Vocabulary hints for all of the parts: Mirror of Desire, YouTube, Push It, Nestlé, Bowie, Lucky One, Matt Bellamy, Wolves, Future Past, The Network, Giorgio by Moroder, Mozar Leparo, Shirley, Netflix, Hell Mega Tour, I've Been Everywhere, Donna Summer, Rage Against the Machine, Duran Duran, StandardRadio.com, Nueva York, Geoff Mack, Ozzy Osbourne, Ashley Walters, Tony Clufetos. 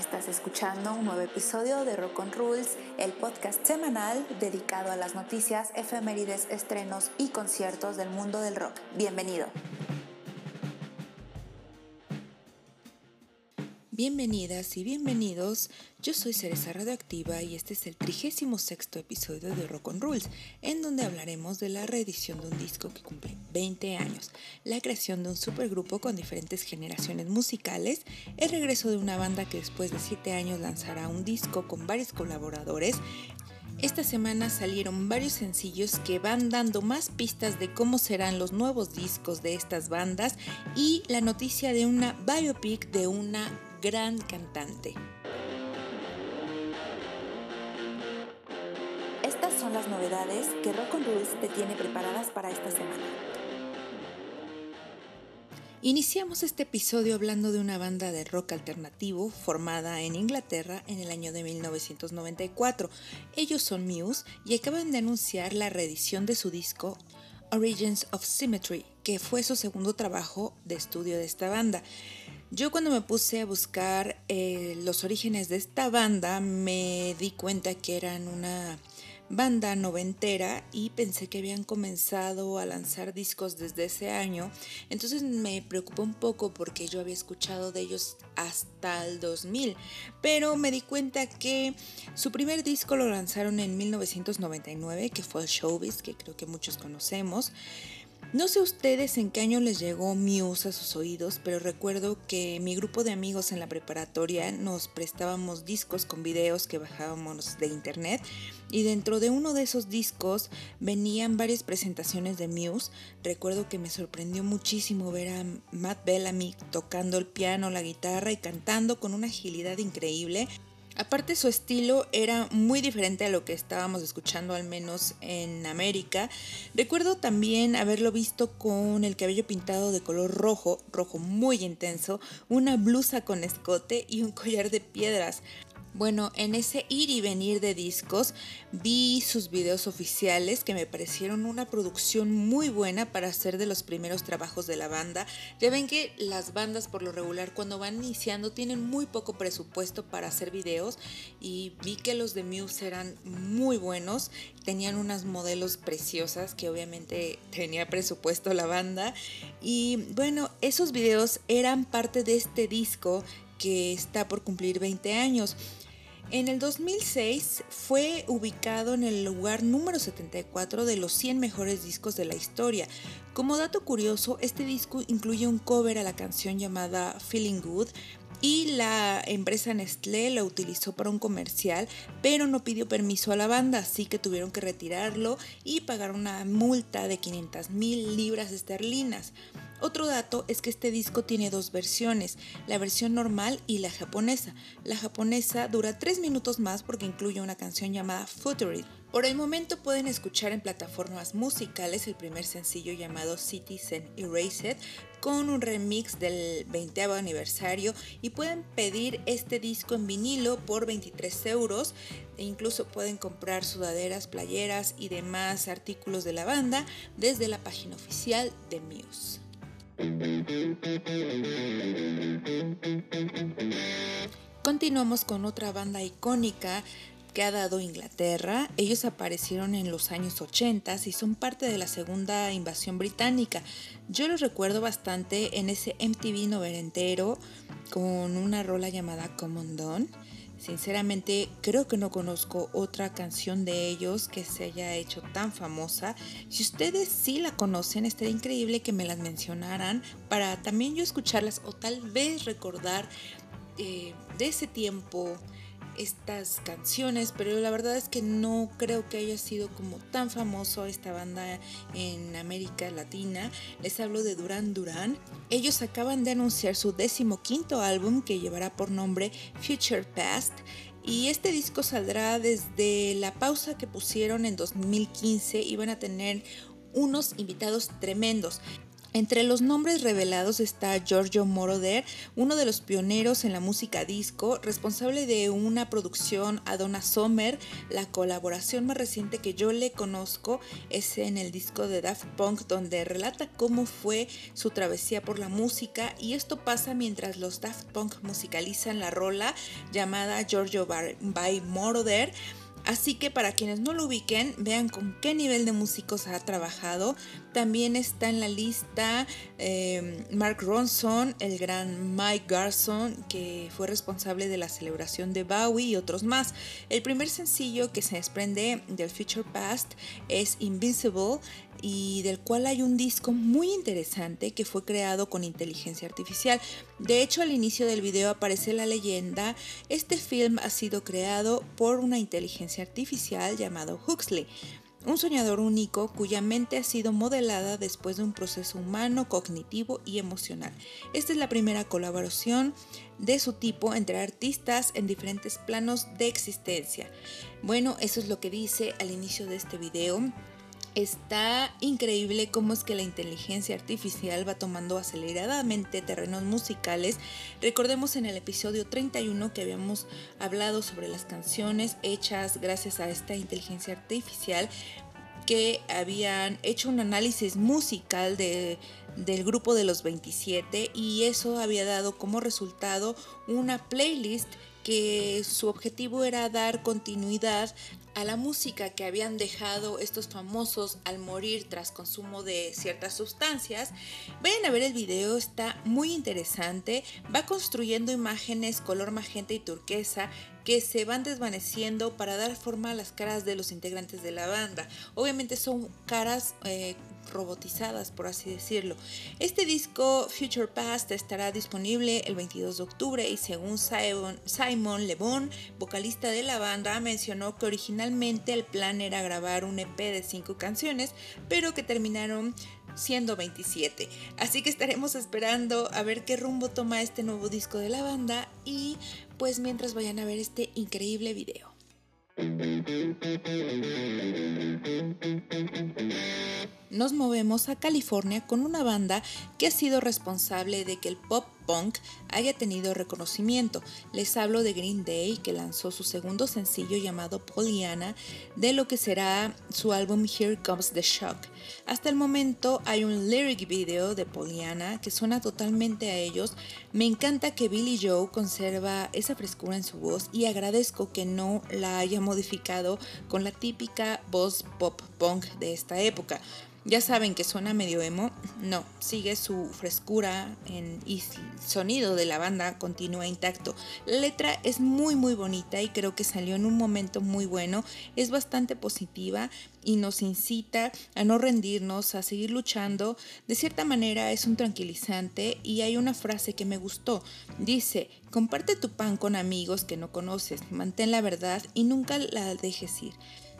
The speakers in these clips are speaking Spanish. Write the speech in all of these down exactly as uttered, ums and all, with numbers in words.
Estás escuchando un nuevo episodio de Rock on Rules, el podcast semanal dedicado a las noticias, efemérides, estrenos y conciertos del mundo del rock. Bienvenido. Bienvenidas y bienvenidos, yo soy Cereza Radioactiva y este es el trigésimo sexto episodio de Rock on Rules, en donde hablaremos de la reedición de un disco que cumple veinte años, la creación de un supergrupo con diferentes generaciones musicales, el regreso de una banda que después de siete años lanzará un disco con varios colaboradores. Esta semana salieron varios sencillos que van dando más pistas de cómo serán los nuevos discos de estas bandas y la noticia de una biopic de una gran cantante. Estas son las novedades que Rock on Rules te tiene preparadas para esta semana. Iniciamos este episodio hablando de una banda de rock alternativo formada en Inglaterra en el año de mil novecientos noventa y cuatro. Ellos son Muse y acaban de anunciar la reedición de su disco Origins of Symmetry, que fue su segundo trabajo de estudio de esta banda. Yo cuando me puse a buscar eh, los orígenes de esta banda me di cuenta que eran una banda noventera y pensé que habían comenzado a lanzar discos desde ese año, entonces me preocupó un poco porque yo había escuchado de ellos hasta el dos mil, pero me di cuenta que su primer disco lo lanzaron en mil novecientos noventa y nueve, que fue el Showbiz, que creo que muchos conocemos. No sé ustedes en qué año les llegó Muse a sus oídos, pero recuerdo que mi grupo de amigos en la preparatoria nos prestábamos discos con videos que bajábamos de internet y dentro de uno de esos discos venían varias presentaciones de Muse. Recuerdo que me sorprendió muchísimo ver a Matt Bellamy tocando el piano, la guitarra y cantando con una agilidad increíble. Aparte, su estilo era muy diferente a lo que estábamos escuchando, al menos en América. Recuerdo también haberlo visto con el cabello pintado de color rojo, rojo muy intenso, una blusa con escote y un collar de piedras. Bueno, en ese ir y venir de discos vi sus videos oficiales que me parecieron una producción muy buena para ser de los primeros trabajos de la banda. Ya ven que las bandas por lo regular cuando van iniciando tienen muy poco presupuesto para hacer videos y vi que los de Muse eran muy buenos, tenían unas modelos preciosas que obviamente tenía presupuesto la banda y bueno, esos videos eran parte de este disco que está por cumplir veinte años. En el dos mil seis fue ubicado en el lugar número setenta y cuatro de los cien mejores discos de la historia. Como dato curioso, este disco incluye un cover a la canción llamada Feeling Good y la empresa Nestlé lo utilizó para un comercial, pero no pidió permiso a la banda, así que tuvieron que retirarlo y pagar una multa de quinientas mil libras esterlinas. Otro dato es que este disco tiene dos versiones, la versión normal y la japonesa. La japonesa dura tres minutos más porque incluye una canción llamada Future. Por el momento pueden escuchar en plataformas musicales el primer sencillo llamado Citizen Erased con un remix del vigésimo aniversario y pueden pedir este disco en vinilo por veintitrés euros e incluso pueden comprar sudaderas, playeras y demás artículos de la banda desde la página oficial de Muse. Continuamos con otra banda icónica que ha dado Inglaterra. Ellos aparecieron en los años ochenta y son parte de la segunda invasión británica. Yo los recuerdo bastante en ese M T V noventero con una rola llamada Come On Down. Sinceramente, creo que no conozco otra canción de ellos que se haya hecho tan famosa. Si ustedes sí la conocen, estaría increíble que me las mencionaran para también yo escucharlas o tal vez recordar eh, de ese tiempo estas canciones, pero la verdad es que no creo que haya sido como tan famoso esta banda en América Latina. Les hablo de Duran Duran. Ellos acaban de anunciar su decimoquinto álbum que llevará por nombre Future Past y este disco saldrá desde la pausa que pusieron en dos mil quince y van a tener unos invitados tremendos. Entre los nombres revelados está Giorgio Moroder, uno de los pioneros en la música disco, responsable de una producción a Donna Summer. La colaboración más reciente que yo le conozco es en el disco de Daft Punk, donde relata cómo fue su travesía por la música, y esto pasa mientras los Daft Punk musicalizan la rola llamada Giorgio by Moroder. Así que para quienes no lo ubiquen, vean con qué nivel de músicos ha trabajado. También está en la lista eh, Mark Ronson, el gran Mike Garson, que fue responsable de la celebración de Bowie, y otros más. El primer sencillo que se desprende del Future Past es Invincible, y del cual hay un disco muy interesante que fue creado con inteligencia artificial. De hecho, al inicio del video aparece la leyenda: este film ha sido creado por una inteligencia artificial llamado Huxley, un soñador único cuya mente ha sido modelada después de un proceso humano, cognitivo y emocional. Esta es la primera colaboración de su tipo entre artistas en diferentes planos de existencia. Bueno, eso es lo que dice al inicio de este video. Está increíble cómo es que la inteligencia artificial va tomando aceleradamente terrenos musicales. Recordemos en el episodio treinta y uno que habíamos hablado sobre las canciones hechas gracias a esta inteligencia artificial, que habían hecho un análisis musical de, del grupo de los veintisiete, y eso había dado como resultado una playlist que su objetivo era dar continuidad a la música que habían dejado estos famosos al morir tras consumo de ciertas sustancias. Vayan a ver el video, está muy interesante. Va construyendo imágenes color magenta y turquesa que se van desvaneciendo para dar forma a las caras de los integrantes de la banda. Obviamente son caras eh, robotizadas, por así decirlo. Este disco Future Past estará disponible el veintidós de octubre, y según Simon Levón, vocalista de la banda, mencionó que originalmente el plan era grabar un E P de cinco canciones, pero que terminaron siendo veintisiete. Así que estaremos esperando a ver qué rumbo toma este nuevo disco de la banda, y pues mientras, vayan a ver este increíble video. Nos movemos a California con una banda que ha sido responsable de que el pop punk haya tenido reconocimiento. Les hablo de Green Day, que lanzó su segundo sencillo llamado Pollyanna, de lo que será su álbum Here Comes the Shock. Hasta el momento hay un lyric video de Pollyanna que suena totalmente a ellos. Me encanta que Billie Joe conserva esa frescura en su voz, y agradezco que no la haya modificado con la típica voz pop punk de esta época. Ya saben que suena medio emo, no, sigue su frescura en, y sonido de la banda continúa intacto. La letra es muy muy bonita, y creo que salió en un momento muy bueno. Es bastante positiva y nos incita a no rendirnos, a seguir luchando. De cierta manera es un tranquilizante, y hay una frase que me gustó. Dice: comparte tu pan con amigos que no conoces, mantén la verdad y nunca la dejes ir.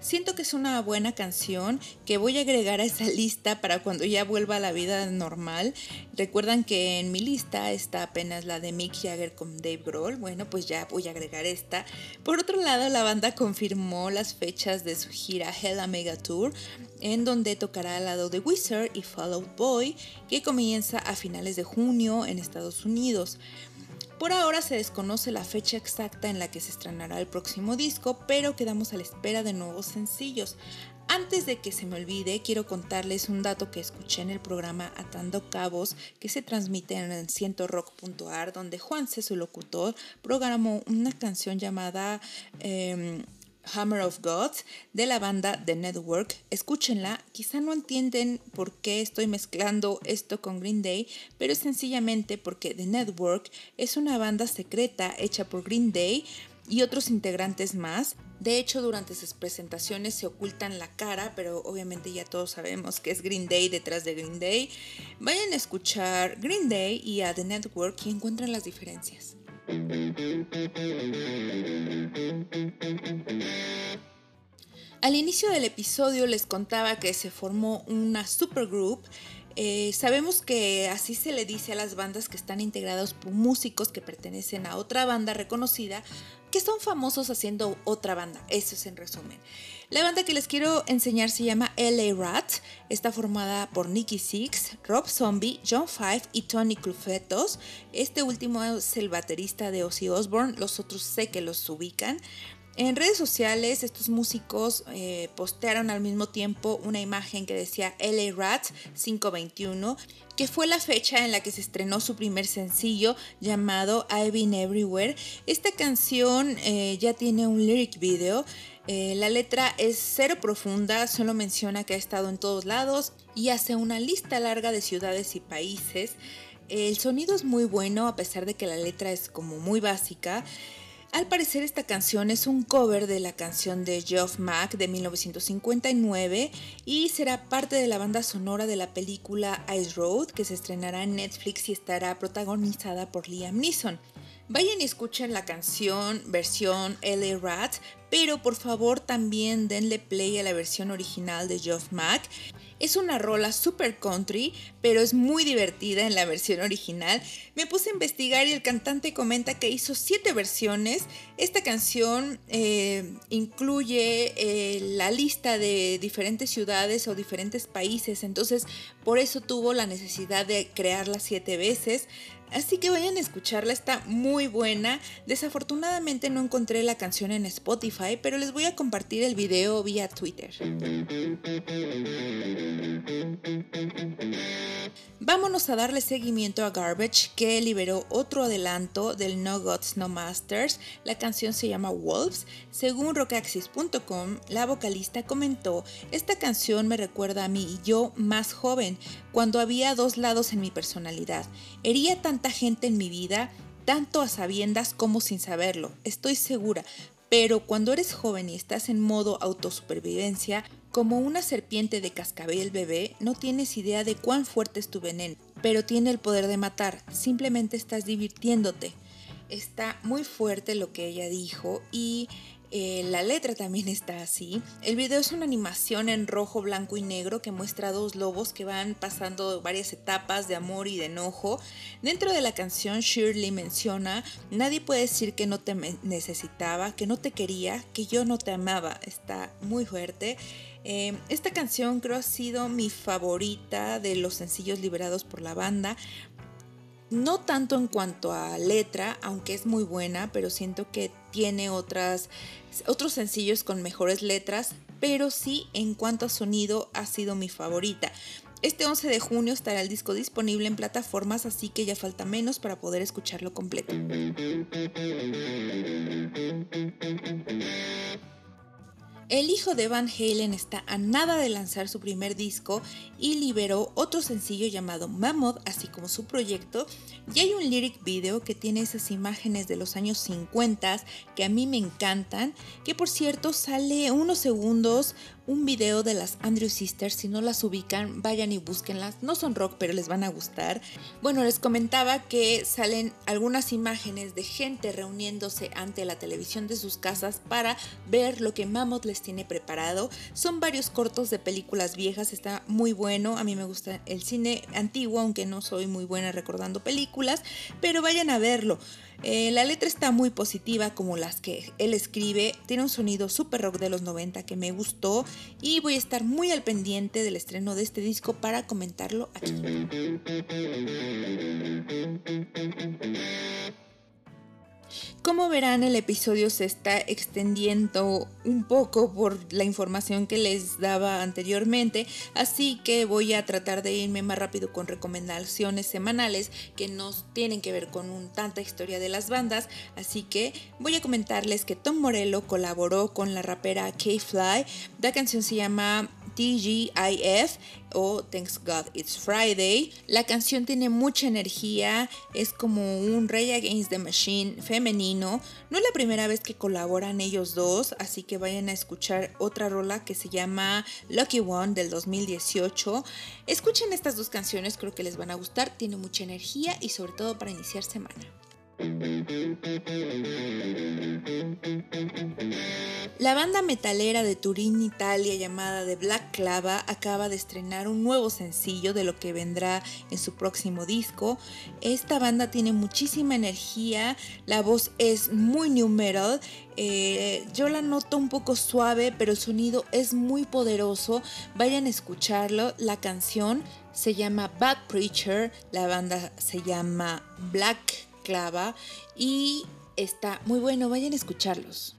Siento que es una buena canción que voy a agregar a esa lista para cuando ya vuelva a la vida normal. Recuerdan que en mi lista está apenas la de Mick Jagger con Dave Grohl. Bueno, pues ya voy a agregar esta. Por otro lado, la banda confirmó las fechas de su gira Hell Mega Tour, en donde tocará al lado de Wizard y Fall Out Boy, que comienza a finales de junio en Estados Unidos. Por ahora se desconoce la fecha exacta en la que se estrenará el próximo disco, pero quedamos a la espera de nuevos sencillos. Antes de que se me olvide, quiero contarles un dato que escuché en el programa Atando Cabos, que se transmite en ciento rock punto a r, donde Juanse, su locutor, programó una canción llamada eh, Hammer of God de la banda The Network. Escúchenla, quizá no entienden por qué estoy mezclando esto con Green Day, pero es sencillamente porque The Network es una banda secreta hecha por Green Day y otros integrantes más. De hecho, durante sus presentaciones se ocultan la cara, pero obviamente ya todos sabemos que es Green Day detrás de Green Day. Vayan a escuchar Green Day y a The Network y encuentran las diferencias. Al inicio del episodio les contaba que se formó una supergroup Eh, sabemos que así se le dice a las bandas que están integradas por músicos que pertenecen a otra banda reconocida, que son famosos haciendo otra banda. Eso es en resumen. La banda que les quiero enseñar se llama L A. Rat. Está formada por Nicky Six, Rob Zombie, John Five y Tony Clufetos. Este último es el baterista de Ozzy Osbourne. Los otros sé que los ubican. En redes sociales estos músicos eh, postearon al mismo tiempo una imagen que decía L A. Rat cinco veintiuno, que fue la fecha en la que se estrenó su primer sencillo llamado I've Been Everywhere. Esta canción eh, ya tiene un lyric video. Eh, la letra es cero profunda, solo menciona que ha estado en todos lados y hace una lista larga de ciudades y países. El sonido es muy bueno a pesar de que la letra es como muy básica. Al parecer esta canción es un cover de la canción de Geoff Mack de mil novecientos cincuenta y nueve y será parte de la banda sonora de la película Ice Road, que se estrenará en Netflix y estará protagonizada por Liam Neeson. Vayan y escuchen la canción versión L A. Rat, pero por favor también denle play a la versión original de Geoff Mack. Es una rola super country, pero es muy divertida en la versión original. Me puse a investigar y el cantante comenta que hizo siete versiones. Esta canción eh, incluye eh, la lista de diferentes ciudades o diferentes países, entonces por eso tuvo la necesidad de crearla siete veces. Así que vayan a escucharla, está muy buena. Desafortunadamente no encontré la canción en Spotify, pero les voy a compartir el video vía Twitter. Vámonos a darle seguimiento a Garbage, que liberó otro adelanto del No Gods No Masters. La canción se llama Wolves. Según rock axis punto com, la vocalista comentó: esta canción me recuerda a mí y yo más joven, cuando había dos lados en mi personalidad. Hería tanta gente en mi vida, tanto a sabiendas como sin saberlo, estoy segura. Pero cuando eres joven y estás en modo autosupervivencia, como una serpiente de cascabel bebé, no tienes idea de cuán fuerte es tu veneno, pero tiene el poder de matar, simplemente estás divirtiéndote. Está muy fuerte lo que ella dijo y eh, la letra también está así. El video es una animación en rojo, blanco y negro que muestra dos lobos que van pasando varias etapas de amor y de enojo. Dentro de la canción, Shirley menciona: nadie puede decir que no te necesitaba, que no te quería, que yo no te amaba. Está muy fuerte. Eh, esta canción creo ha sido mi favorita de los sencillos liberados por la banda. No tanto en cuanto a letra, aunque es muy buena, pero siento que tiene otras, otros sencillos con mejores letras, pero sí en cuanto a sonido ha sido mi favorita. Este once de junio estará el disco disponible en plataformas, así que ya falta menos para poder escucharlo completo. El hijo de Van Halen está a nada de lanzar su primer disco y liberó otro sencillo llamado Mammoth, así como su proyecto. Y hay un lyric video que tiene esas imágenes de los años cincuenta que a mí me encantan, que por cierto sale unos segundos un video de las Andrew Sisters. Si no las ubican, vayan y búsquenlas. No son rock, pero les van a gustar. Bueno, les comentaba que salen algunas imágenes de gente reuniéndose ante la televisión de sus casas para ver lo que Mammoth les tiene preparado. Son varios cortos de películas viejas, está muy bueno. A mí me gusta el cine antiguo, aunque no soy muy buena recordando películas, pero vayan a verlo. Eh, la letra está muy positiva, como las que él escribe. Tiene un sonido super rock de los noventa que me gustó y voy a estar muy al pendiente del estreno de este disco para comentarlo aquí. Como verán, el episodio se está extendiendo un poco por la información que les daba anteriormente, así que voy a tratar de irme más rápido con recomendaciones semanales que no tienen que ver con un, tanta historia de las bandas. Así que voy a comentarles que Tom Morello colaboró con la rapera K-Fly. La canción se llama T G I F o Thanks God It's Friday. La canción tiene mucha energía, es como un Rage Against the Machine femenino. No es la primera vez que colaboran ellos dos, así que vayan a escuchar otra rola que se llama Lucky One del dos mil dieciocho. Escuchen estas dos canciones, creo que les van a gustar, tiene mucha energía y sobre todo para iniciar semana. La banda metalera de Turín, Italia, llamada The Black Clava, acaba de estrenar un nuevo sencillo de lo que vendrá en su próximo disco. Esta banda tiene muchísima energía, la voz es muy new metal, eh, yo la noto un poco suave, pero el sonido es muy poderoso. Vayan a escucharlo, la canción se llama Bad Preacher, la banda se llama Black Clava y está muy bueno, vayan a escucharlos.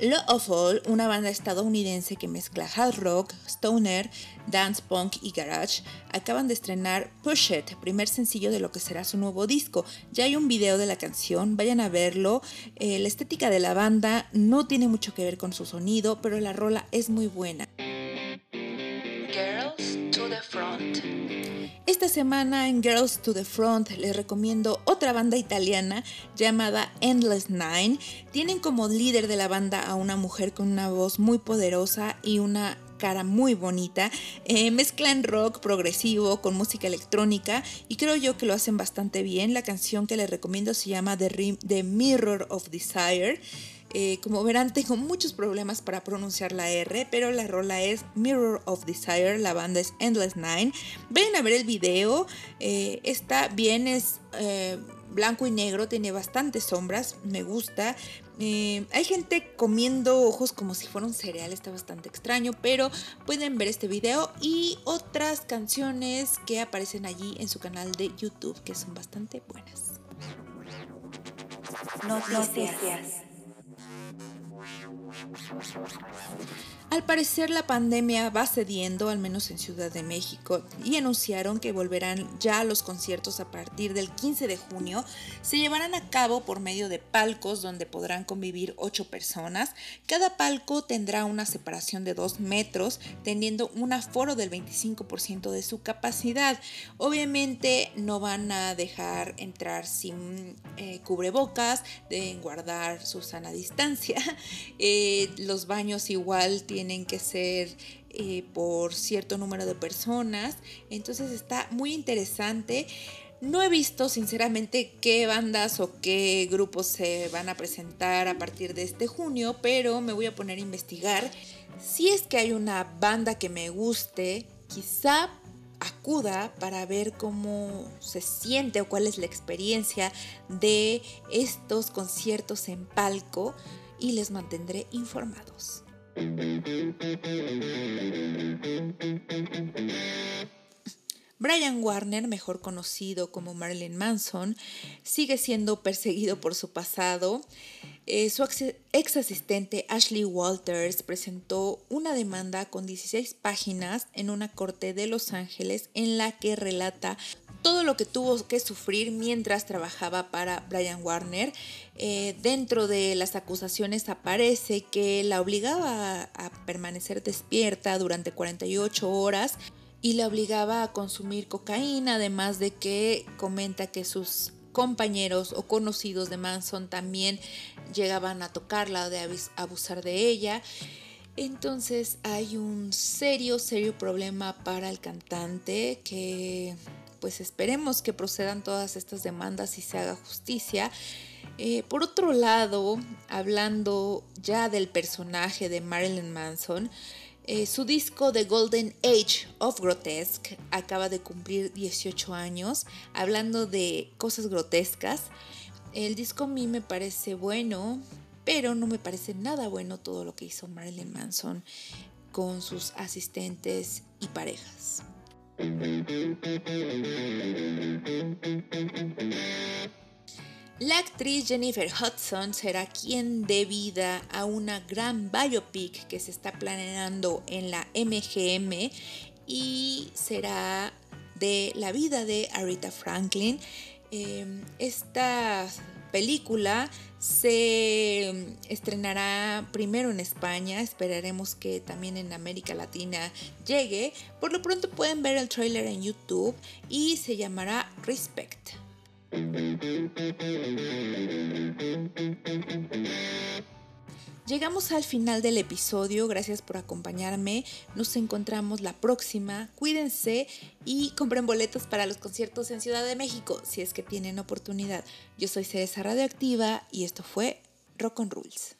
Love of All, una banda estadounidense que mezcla hard rock, stoner, dance punk y garage, acaban de estrenar Push It, primer sencillo de lo que será su nuevo disco. Ya hay un video de la canción, vayan a verlo. Eh, la estética de la banda no tiene mucho que ver con su sonido, pero la rola es muy buena. Girls to the Front. Esta semana en Girls to the Front les recomiendo otra banda italiana llamada Endless Nine. Tienen como líder de la banda a una mujer con una voz muy poderosa y una cara muy bonita. Eh, mezclan rock progresivo con música electrónica y creo yo que lo hacen bastante bien. La canción que les recomiendo se llama The, Rim, The Mirror of Desire. Eh, como verán, tengo muchos problemas para pronunciar la R, pero la rola es Mirror of Desire, la banda es Endless Nine. Vayan a ver el video, eh, está bien, es eh, blanco y negro, tiene bastantes sombras, me gusta. Eh, hay gente comiendo ojos como si fuera un cereal, está bastante extraño, pero pueden ver este video y otras canciones que aparecen allí en su canal de YouTube, que son bastante buenas. Noticias. Al parecer la pandemia va cediendo, al menos en Ciudad de México, y anunciaron que volverán ya los conciertos a partir del quince de junio. Se llevarán a cabo por medio de palcos donde podrán convivir ocho personas. Cada palco tendrá una separación de dos metros, teniendo un aforo del veinticinco por ciento de su capacidad. Obviamente no van a dejar entrar sin eh, cubrebocas, deben guardar su sana distancia. Eh, los baños igual tienen que ser eh, por cierto número de personas, entonces está muy interesante. No he visto sinceramente qué bandas o qué grupos se van a presentar a partir de este junio, pero me voy a poner a investigar. Si es que hay una banda que me guste, quizá acuda para ver cómo se siente o cuál es la experiencia de estos conciertos en palco, y les mantendré informados. Brian Warner, mejor conocido como Marilyn Manson, sigue siendo perseguido por su pasado. Eh, su ex asistente Ashley Walters presentó una demanda con dieciséis páginas en una corte de Los Ángeles en la que relata todo lo que tuvo que sufrir mientras trabajaba para Brian Warner. Eh, dentro de las acusaciones aparece que la obligaba a, a permanecer despierta durante cuarenta y ocho horas y la obligaba a consumir cocaína, además de que comenta que sus compañeros o conocidos de Manson también llegaban a tocarla o de abusar de ella. Entonces hay un serio, serio problema para el cantante que... pues esperemos que procedan todas estas demandas y se haga justicia. Eh, por otro lado, hablando ya del personaje de Marilyn Manson, eh, su disco The Golden Age of Grotesque acaba de cumplir dieciocho años. Hablando de cosas grotescas, el disco a mí me parece bueno, pero no me parece nada bueno todo lo que hizo Marilyn Manson con sus asistentes y parejas. La actriz Jennifer Hudson será quien dé vida a una gran biopic que se está planeando en la M G M y será de la vida de Aretha Franklin. Eh, esta película se estrenará primero en España, esperaremos que también en América Latina llegue. Por lo pronto pueden ver el tráiler en YouTube y se llamará Respect. Llegamos al final del episodio, gracias por acompañarme, nos encontramos la próxima, cuídense y compren boletos para los conciertos en Ciudad de México, si es que tienen oportunidad. Yo soy Cereza Radioactiva y esto fue Rock on Rules.